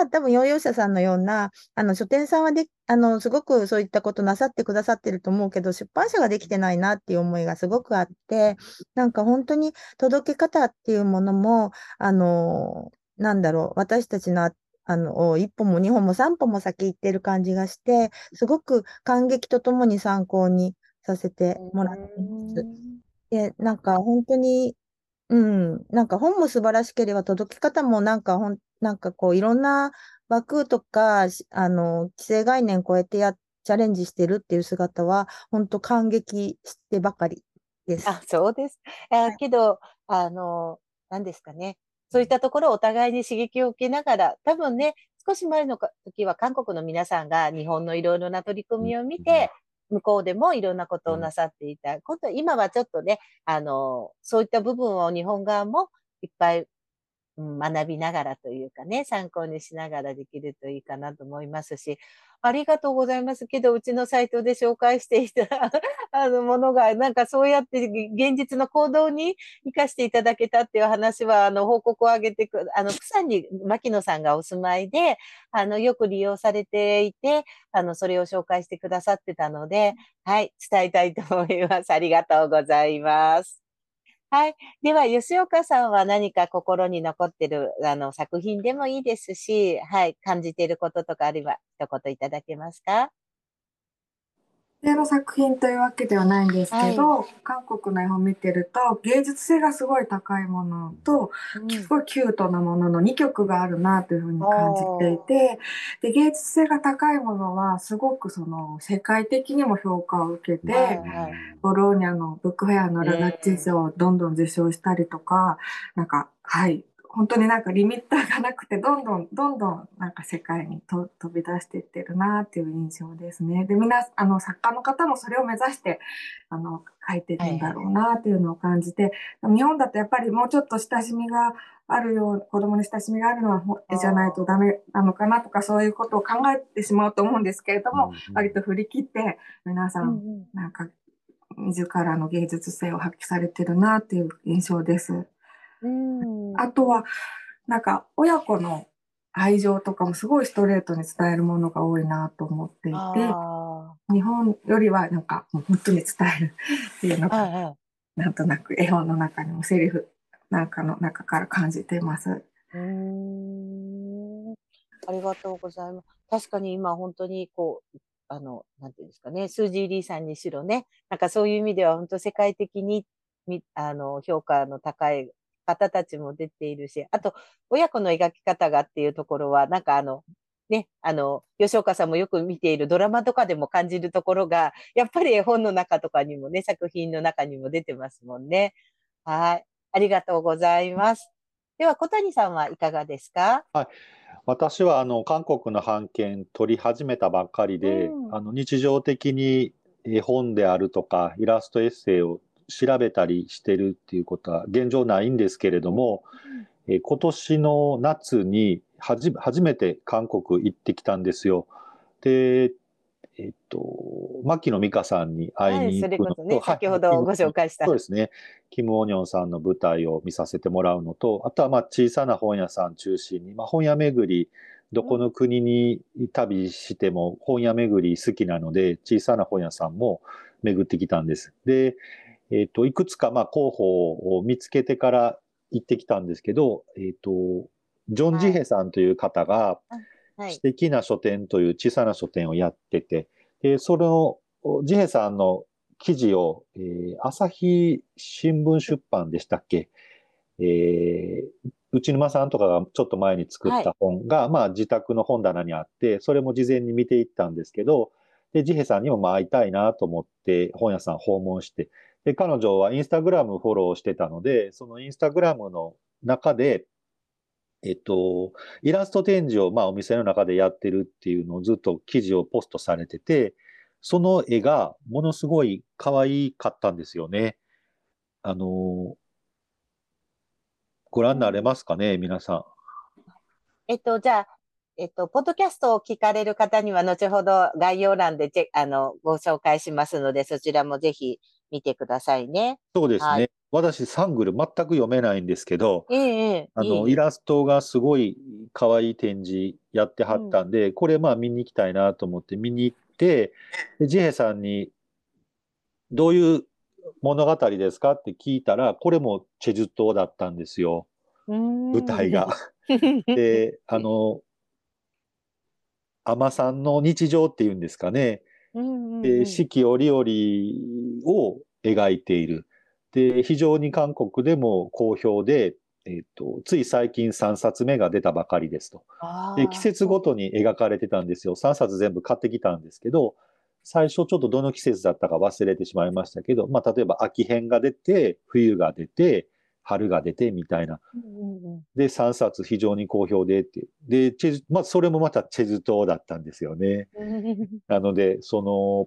んは多分養養者さんのようなあの書店さんはであのすごくそういったことなさってくださってると思うけど、出版社ができてないなっていう思いがすごくあって、なんか本当に届け方っていうものもあのなんだろう、私たちのあの一歩も二歩も三歩も先行ってる感じがして、すごく感激とともに参考にさせてもらってます。で、なんか本当に、うん、なんか本も素晴らしければ届き方もなんかほんなんかこういろんな枠とかあの既成概念超えてやチャレンジしてるっていう姿は本当感激してばかりです。あ、そうです。あ、けどあの何ですかね、そういったところをお互いに刺激を受けながら、多分ね、少し前の時は韓国の皆さんが日本のいろいろな取り組みを見て、向こうでもいろんなことをなさっていた。今度、今はちょっとね、あの、そういった部分を日本側もいっぱい学びながらというかね、参考にしながらできるといいかなと思いますし、ありがとうございます。けど、うちのサイトで紹介していたあのものが、なんかそうやって現実の行動に生かしていただけたっていう話は、あの、報告を上げてく、あの、釜山に牧野さんがお住まいで、あの、よく利用されていて、あの、それを紹介してくださってたので、はい、伝えたいと思います。ありがとうございます。はい。では、吉岡さんは何か心に残ってるあの作品でもいいですし、はい、感じていることとかあれば、一言いただけますか？これの作品というわけではないんですけど、はい、韓国の絵本を見てると、芸術性がすごい高いものと、うん、すごいキュートなもののにきょくがあるなというふうに感じていて、で、芸術性が高いものは、すごくその、世界的にも評価を受けて、はいはい、ボローニャのブックフェアのラガッチ賞をどんどん受賞したりとか、えー、なんか、はい。本当になんかリミッターがなくて、どんどんどんどんなんか世界にと飛び出していってるなっていう印象ですね。で、みんなあの作家の方もそれを目指してあの書いてるんだろうなっていうのを感じて、はい、日本だとやっぱりもうちょっと親しみがあるよう、子供に親しみがあるのは絵じゃないとダメなのかなとか、そういうことを考えてしまうと思うんですけれども、うんうん、割と振り切って皆さんなんか自らの芸術性を発揮されてるなっていう印象です。うん、あとはなんか親子の愛情とかもすごいストレートに伝えるものが多いなと思っていて、日本よりはなんかもう本当に伝えるっていうのが、はいはい、なんとなく絵本の中にもセリフなんかの中から感じています。うーん、ありがとうございます。確かに今本当にこうあのなんていうんですかね、スージー・リーさんにしろね、なんかそういう意味では本当世界的にあの評価の高い方たちも出ているし、あと親子の描き方がっていうところはなんかあのね、あの吉岡さんもよく見ているドラマとかでも感じるところがやっぱり絵本の中とかにもね、作品の中にも出てますもんね。はい、ありがとうございます。では小谷さんはいかがですか？はい、私はあの韓国の版権取り始めたばっかりで、うん、あの日常的に絵本であるとかイラストエッセイを調べたりしてるっていうことは現状ないんですけれども、え今年の夏にはじ初めて韓国行ってきたんですよ。で、えっと牧野美香さんに会いに行くのと、はい、それこそね、はい、先ほどご紹介したそうですね、キム・オニョンさんの舞台を見させてもらうのと、あとはまあ小さな本屋さん中心に、まあ、本屋巡り、どこの国に旅しても本屋巡り好きなので小さな本屋さんも巡ってきたんです。でえー、といくつかまあ候補を見つけてから行ってきたんですけど、えー、とジョン・ジヘさんという方が素敵な書店という小さな書店をやってて、でそのジヘさんの記事を、えー、朝日新聞出版でしたっけ、えー、内沼さんとかがちょっと前に作った本が、はい、まあ、自宅の本棚にあって、それも事前に見ていったんですけど、でジヘさんにもまあ会いたいなと思って本屋さん訪問して、で彼女はインスタグラムフォローしてたので、そのインスタグラムの中で、えっと、イラスト展示をまあお店の中でやってるっていうのをずっと記事をポストされてて、その絵がものすごい可愛かったんですよね。あの、ご覧になれますかね、皆さん。えっと、じゃあ、えっと、ポッドキャストを聞かれる方には後ほど概要欄でチェあのご紹介しますので、そちらもぜひ見てくださいね。そうですね、はい、私サングル全く読めないんですけど、えー、あの、えー、イラストがすごい可愛い展示やってはったんで、うん、これまあ見に行きたいなと思って見に行って、でジヘさんにどういう物語ですかって聞いたら、これもチェジュ島だったんですよ、舞台が。であの海女さんの日常っていうんですかね、うんうんうん、四季折々を描いている。で非常に韓国でも好評で、えー、とつい最近さんさつめが出たばかりですと。で季節ごとに描かれてたんですよ。さんさつ全部買ってきたんですけど、最初ちょっとどの季節だったか忘れてしまいましたけど、まあ、例えば秋編が出て冬が出て春が出てみたいな。でさんさつ非常に好評でって、でチェジュ、まあ、それもまたチェジュ島だったんですよね。なのでその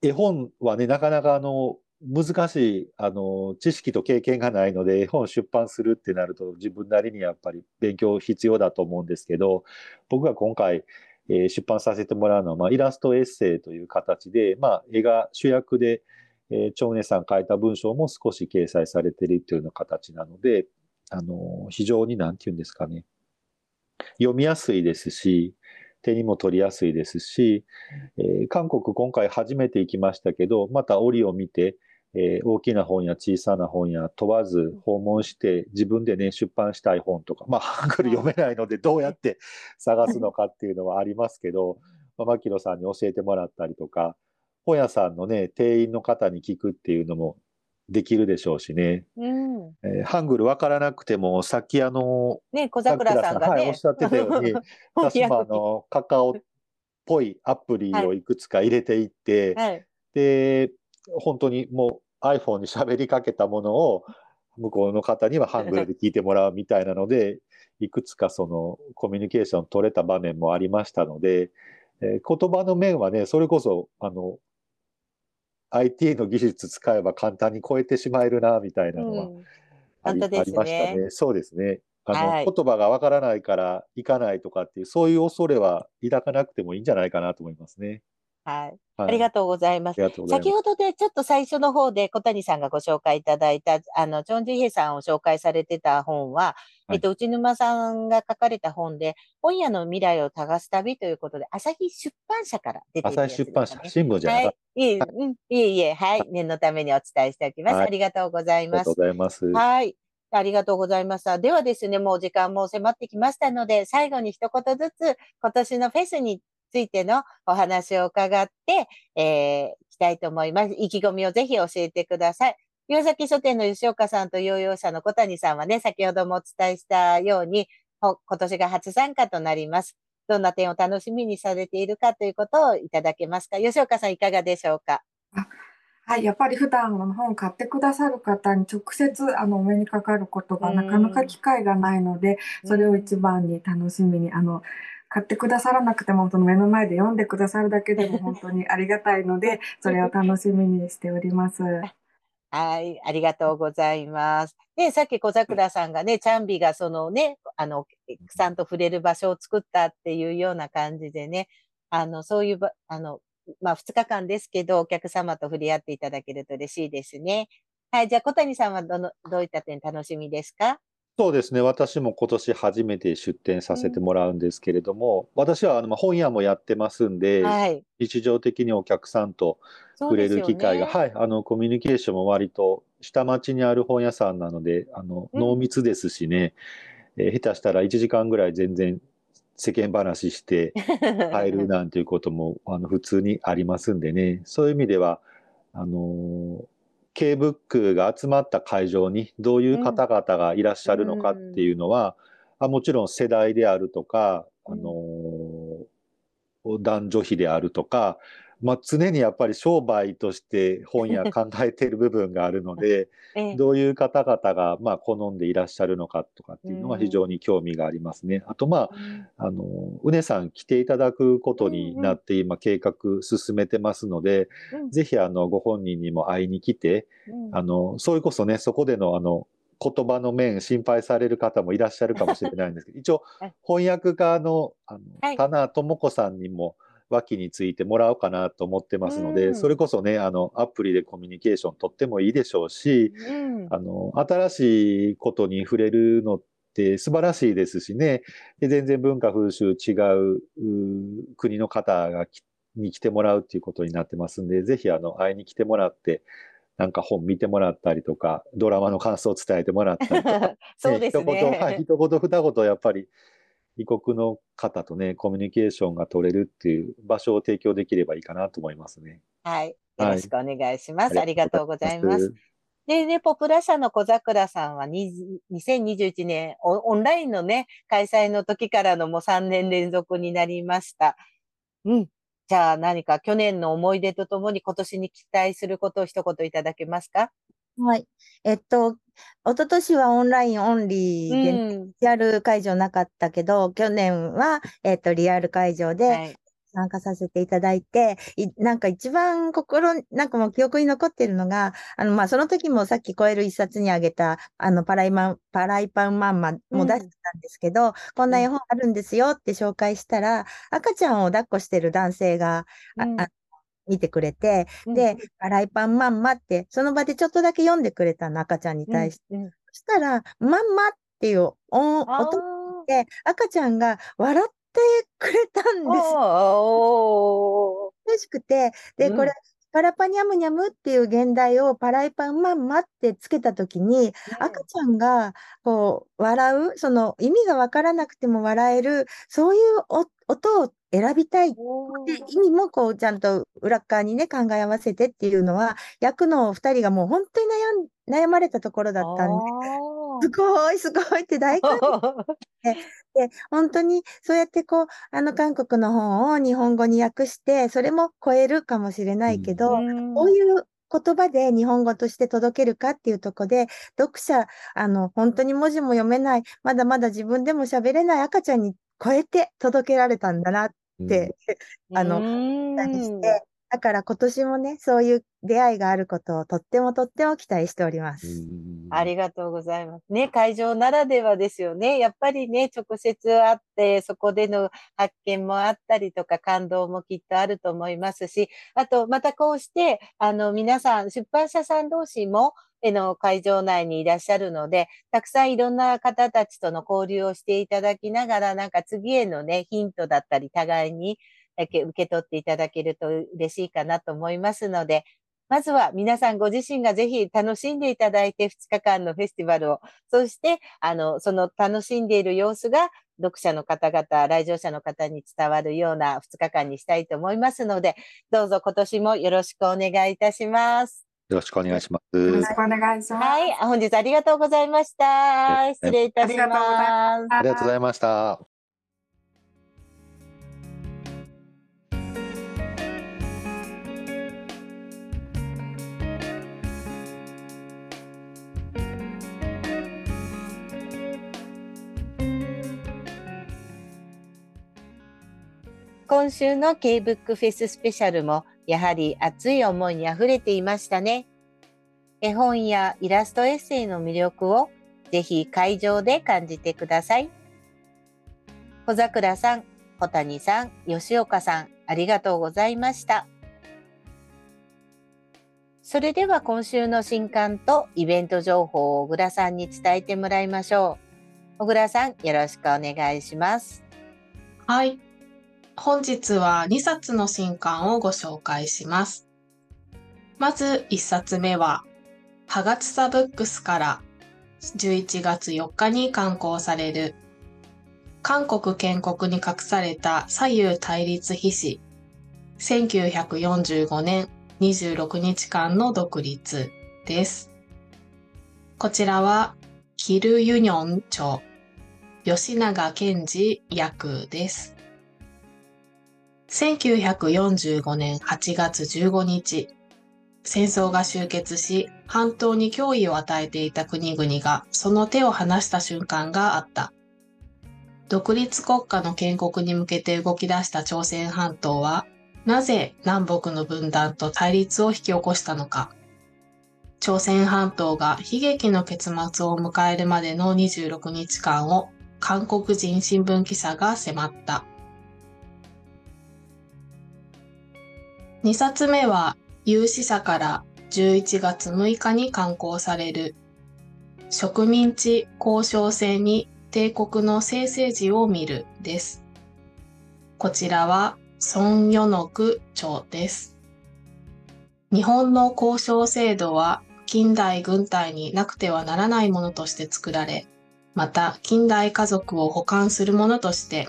絵本はね、なかなかあの難しいあの知識と経験がないので、絵本出版するってなると自分なりにやっぱり勉強必要だと思うんですけど、僕が今回、えー、出版させてもらうのは、まあ、イラストエッセイという形で、まあ、絵が主役でえー、チョンネさん書いた文章も少し掲載されているというような形なので、あの非常に何て言うんですかね、読みやすいですし手にも取りやすいですし、えー、韓国今回初めて行きましたけど、また折を見て、えー、大きな本や小さな本や問わず訪問して、自分でね出版したい本とか、まあハングル読めないのでどうやって探すのかっていうのはありますけど、まあ、牧野さんに教えてもらったりとか、本屋さんのね店員の方に聞くっていうのもできるでしょうしね、うん、えー、ハングル分からなくても、さっきあの、ね、小桜さんがね、はい、おっしゃってたように私もあのカカオっぽいアプリをいくつか入れていって、はい、で本当にもう iPhone に喋りかけたものを向こうの方にはハングルで聞いてもらうみたいなので、いくつかそのコミュニケーション取れた場面もありましたので、えー、言葉の面はね、それこそあの アイティー の技術使えば簡単に超えてしまえるなみたいなのはあり、うんね、ありましたね。そうですね。あの、はい、言葉がわからないから行かないとかっていう、そういう恐れは抱かなくてもいいんじゃないかなと思いますね。はい、ありがとうございます。先ほどでちょっと最初の方で小谷さんがご紹介いただいたあのチョン・ジヒエさんを紹介されてた本は、はい、えっと、内沼さんが書かれた本で本屋の未来を探す旅ということで朝日出版社から出ている、ね、朝日出版社新聞じゃない、はい、いい、はい、いえいえ、はい、念のためにお伝えしておきます、はい、ありがとうございます。ありがとうございます。はい、ありがとうございました。ではですね、もう時間も迫ってきましたので、最後に一言ずつ今年のフェスについてのお話を伺って、えー、いきたいと思います。意気込みをぜひ教えてください。岩崎書店の吉岡さんと養養者の小谷さんはね、先ほどもお伝えしたように、今年が初参加となります。どんな点を楽しみにされているかということをいただけますか。吉岡さん、いかがでしょうか。はい、やっぱり普段の本を買ってくださる方に直接あのお目にかかることがなかなか機会がないので、それを一番に楽しみに、あの買ってくださらなくても本当の目の前で読んでくださるだけでも本当にありがたいのでそれを楽しみにしておりますはい、ありがとうございます。で、さっき小桜さんがね、チャンビがそのね、あのお客さんと触れる場所を作ったっていうような感じでね、あのそういうばあのまあ、ふつかかんですけどお客様と触れ合っていただけると嬉しいですね。はい、じゃあ小谷さんはどの、どういった点楽しみですか。そうですね、私も今年初めて出展させてもらうんですけれども、うん、私はあの本屋もやってますんで、はい、日常的にお客さんと触れる機会が、ね、はい、あのコミュニケーションも割と下町にある本屋さんなのであの濃密ですしね、うん、えー、下手したらいちじかんぐらい全然世間話して入るなんていうこともあの普通にありますんでね、そういう意味ではあの K-ブック が集まった会場にどういう方々がいらっしゃるのかっていうのは、うん、あもちろん世代であるとか、あの、うん、男女比であるとか、まあ、常にやっぱり商売として本屋考えている部分があるので、ええ、どういう方々がまあ好んでいらっしゃるのかとかっていうのは非常に興味がありますね。あとまあ、あの、うねさん来ていただくことになって今計画進めてますので、うんうん、ぜひあのご本人にも会いに来て、うん、あのそれこそね、そこでのあの言葉の面心配される方もいらっしゃるかもしれないんですけど一応翻訳家の、あの、はい、田名智子さんにも脇についてもらおうかなと思ってますので、うん、それこそね、あのアプリでコミュニケーション取ってもいいでしょうし、うん、あの新しいことに触れるのって素晴らしいですしね、で全然文化風習違う、う国の方がきに来てもらうっていうことになってますんで、ぜひあの会いに来てもらってなんか本見てもらったりとかドラマの感想を伝えてもらったりとかそうですね、ね、一言、はい、一言二言やっぱり異国の方とね、コミュニケーションが取れるっていう場所を提供できればいいかなと思いますね。はい、よろしくお願いします。はい、ありがとうございます。でね、ポプラ社の小桜さんはにせんにじゅういちねん オ, オンラインのね、開催の時からのもうさんねん連続になりました。うん。じゃあ何か去年の思い出とともに今年に期待することを一言いただけますか。はい。えっと、一昨年はオンラインオンリーで、うん、リアル会場なかったけど、去年は、えっと、リアル会場で参加させていただいて、はい、なんか一番心、なんかもう記憶に残ってるのが、あの、まあ、その時もさっき超える一冊にあげた、あの、パライマン、パライパンマンマも出してたんですけど、うん、こんな絵本あるんですよって紹介したら、赤ちゃんを抱っこしてる男性が、うん見てくれて、で、パライパンマンマって、その場でちょっとだけ読んでくれたの、赤ちゃんに対して。うんうん、そしたら、マンマっていう音で、赤ちゃんが笑ってくれたんです。おー。嬉しくて、で、これ、うん、パラパニャムニャムっていう現代をパライパンマンマってつけたときに、うん、赤ちゃんがこう、笑う、その意味がわからなくても笑える、そういう音を選びたいって意味もこうちゃんと裏側にね考え合わせてっていうのは役のふたりがもう本当に悩ん、悩まれたところだったんですごいすごいって大感動で本当にそうやってこうあの韓国の本を日本語に訳してそれも超えるかもしれないけど、うん、こういう言葉で日本語として届けるかっていうところで、読者、あの、本当に文字も読めない、まだまだ自分でも喋れない赤ちゃんに超えて届けられたんだなって、うん、あの、して、だから今年もね、そういう出会いがあることをとってもとっても期待しております。ありがとうございます。ね、会場ならではですよね。やっぱりね、直接会って、そこでの発見もあったりとか、感動もきっとあると思いますし、あと、またこうして、あの、皆さん、出版社さん同士も、の会場内にいらっしゃるので、たくさんいろんな方たちとの交流をしていただきながら、なんか次へのね、ヒントだったり、互いに受け取っていただけると嬉しいかなと思いますので、まずは皆さんご自身がぜひ楽しんでいただいて、ふつかかんのフェスティバルを、そしてあのその楽しんでいる様子が読者の方々、来場者の方に伝わるようなふつかかんにしたいと思いますので、どうぞ今年もよろしくお願いいたします。よろしくお願いします。よろしくお願いします。はい、本日ありがとうございました。失礼いたします。ありがとうございました。今週の K-Book Fest スペシャルもやはり熱い思いにあふれていましたね。絵本やイラストエッセイの魅力をぜひ会場で感じてください。小桜さん、小谷さん、吉岡さん、ありがとうございました。それでは今週の新刊とイベント情報を小倉さんに伝えてもらいましょう。小倉さん、よろしくお願いします。はい。本日はにさつの新刊をご紹介します。まずいっさつめは、ハガツサブックスからじゅういちがつよっかに刊行される、韓国建国に隠された左右対立秘史、せんきゅうひゃくよんじゅうごねんにじゅうろくにちかんの独立です。こちらは、キル・ユニョン著、吉永健二訳です。せんきゅうひゃくよんじゅうごねんはちがつじゅうごにち、戦争が終結し、半島に脅威を与えていた国々がその手を離した瞬間があった。独立国家の建国に向けて動き出した朝鮮半島は、なぜ南北の分断と対立を引き起こしたのか。朝鮮半島が悲劇の結末を迎えるまでのにじゅうろくにちかんを韓国人新聞記者が迫った。にさつめは、有志社からじゅういちがつむいかに刊行される、植民地交渉制に帝国の生成時を見るです。こちらは、孫与の句著です。日本の交渉制度は、近代軍隊になくてはならないものとして作られ、また近代家族を補完するものとして、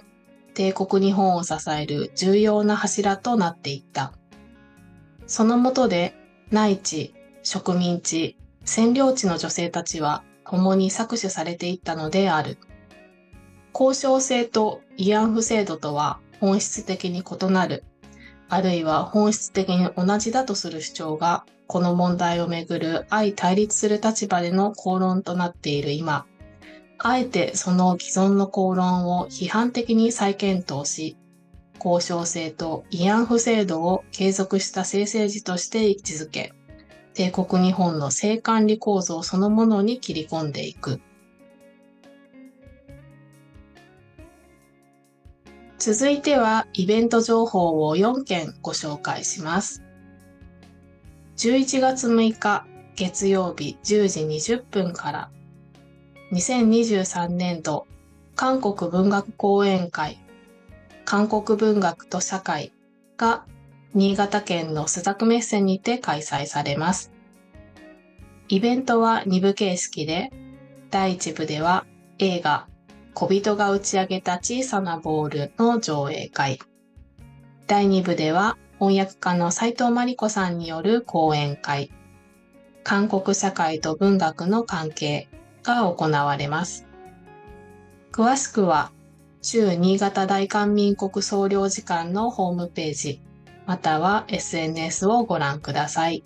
帝国日本を支える重要な柱となっていった。その下で、内地、植民地、占領地の女性たちは共に搾取されていったのである。交渉制と慰安婦制度とは本質的に異なる、あるいは本質的に同じだとする主張が、この問題をめぐる相対立する立場での口論となっている今、あえてその既存の口論を批判的に再検討し、交渉制と慰安婦制度を継続した生成時として位置づけ、帝国日本の性管理構造そのものに切り込んでいく。続いてはイベント情報をよんけんご紹介します。じゅういちがつむいか月曜日じゅうじにじゅっぷんから、にせんにじゅうさんねんど韓国文学講演会韓国文学と社会が新潟県の須作メッセにて開催されます。イベントはにぶ形式で、だいいちぶでは映画「小人が打ち上げた小さなボール」の上映会、だいにぶでは翻訳家の斉藤真理子さんによる講演会「韓国社会と文学の関係」が行われます。詳しくは駐新潟大韓民国総領事館のホームページまたは エスエヌエス をご覧ください。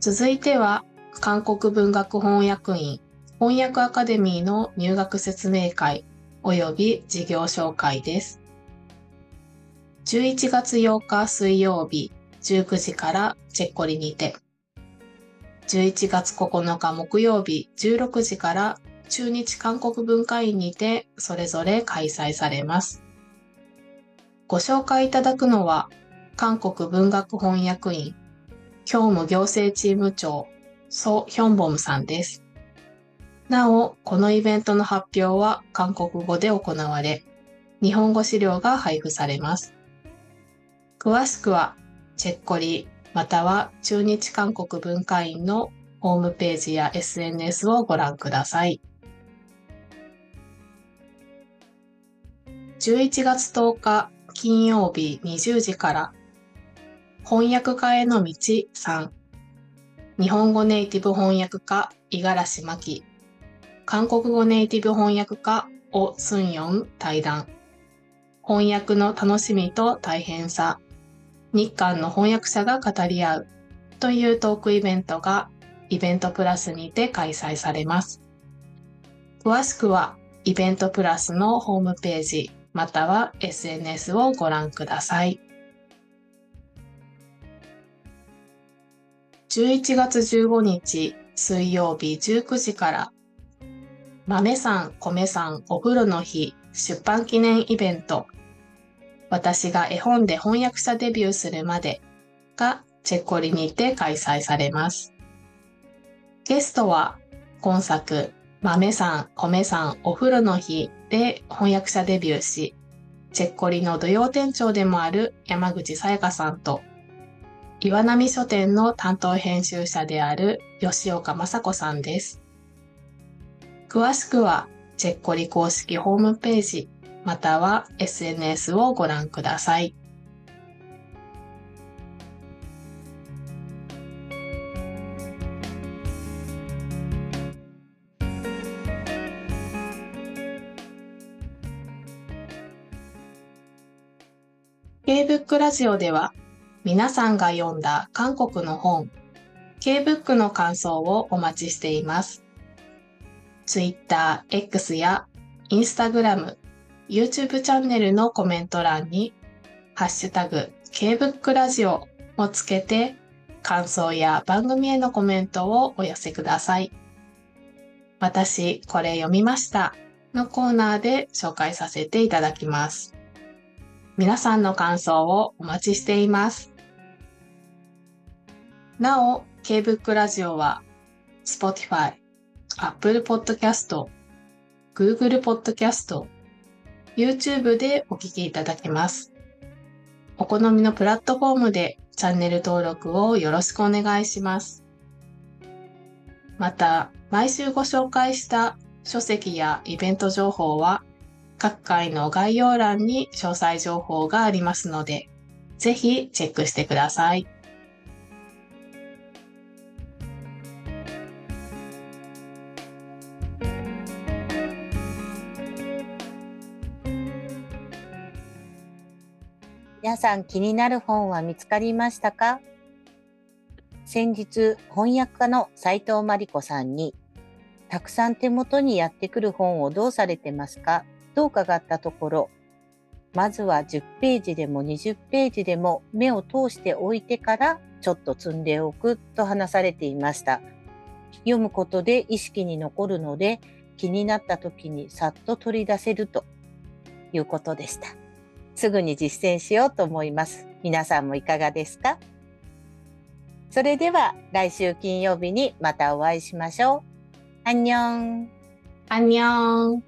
続いては韓国文学翻訳院翻訳アカデミーの入学説明会および事業紹介です。じゅういちがつようか水曜日じゅうくじからチェッコリにて、じゅういちがつここのか木曜日じゅうろくじから中日韓国文化院にてそれぞれ開催されます。ご紹介いただくのは韓国文学翻訳院教務行政チーム長ソ・ヒョンボムさんです。なお、このイベントの発表は韓国語で行われ、日本語資料が配布されます。詳しくは、チェッコリまたは中日韓国文化院のホームページや エスエヌエス をご覧ください。じゅういちがつとおか金曜日にじゅうじから、翻訳家への道さん、日本語ネイティブ翻訳家五十嵐真希、韓国語ネイティブ翻訳家オ・スンヨン対談、翻訳の楽しみと大変さ、日韓の翻訳者が語り合うというトークイベントがイベントプラスにて開催されます。詳しくはイベントプラスのホームページまたは エスエヌエス をご覧ください。じゅういちがつじゅうごにち水曜日じゅうくじから豆さん、米さん、お風呂の日出版記念イベント、私が絵本で翻訳者デビューするまでがチェッコリにて開催されます。ゲストは今作豆さん、米さん、お風呂の日で翻訳者デビューし、チェッコリの土曜店長でもある山口さやかさんと、岩波書店の担当編集者である吉岡雅子さんです。詳しくはチェッコリ公式ホームページまたは エスエヌエス をご覧ください。K-Book ラジオでは皆さんが読んだ韓国の本 K-Book の感想をお待ちしています。Twitter、X や Instagram、YouTube チャンネルのコメント欄にハッシュタグ K-Book ラジオをつけて感想や番組へのコメントをお寄せください。私これ読みましたのコーナーで紹介させていただきます。皆さんの感想をお待ちしています。なお、K-Book ラジオは Spotify、Apple Podcast、Google Podcast、YouTube でお聞きいただけます。お好みのプラットフォームでチャンネル登録をよろしくお願いします。また、毎週ご紹介した書籍やイベント情報は各回の概要欄に詳細情報がありますので、ぜひチェックしてください。皆さん、気になる本は見つかりましたか？先日、翻訳家の斉藤真理子さんにたくさん手元にやってくる本をどうされてますかと伺ったところ、まずはじゅっページでもにじゅっページでも目を通しておいてからちょっと積んでおくと話されていました。読むことで意識に残るので、気になった時にさっと取り出せるということでした。すぐに実践しようと思います。皆さんもいかがですか？それでは来週金曜日にまたお会いしましょう。アンニョン。アンニョン。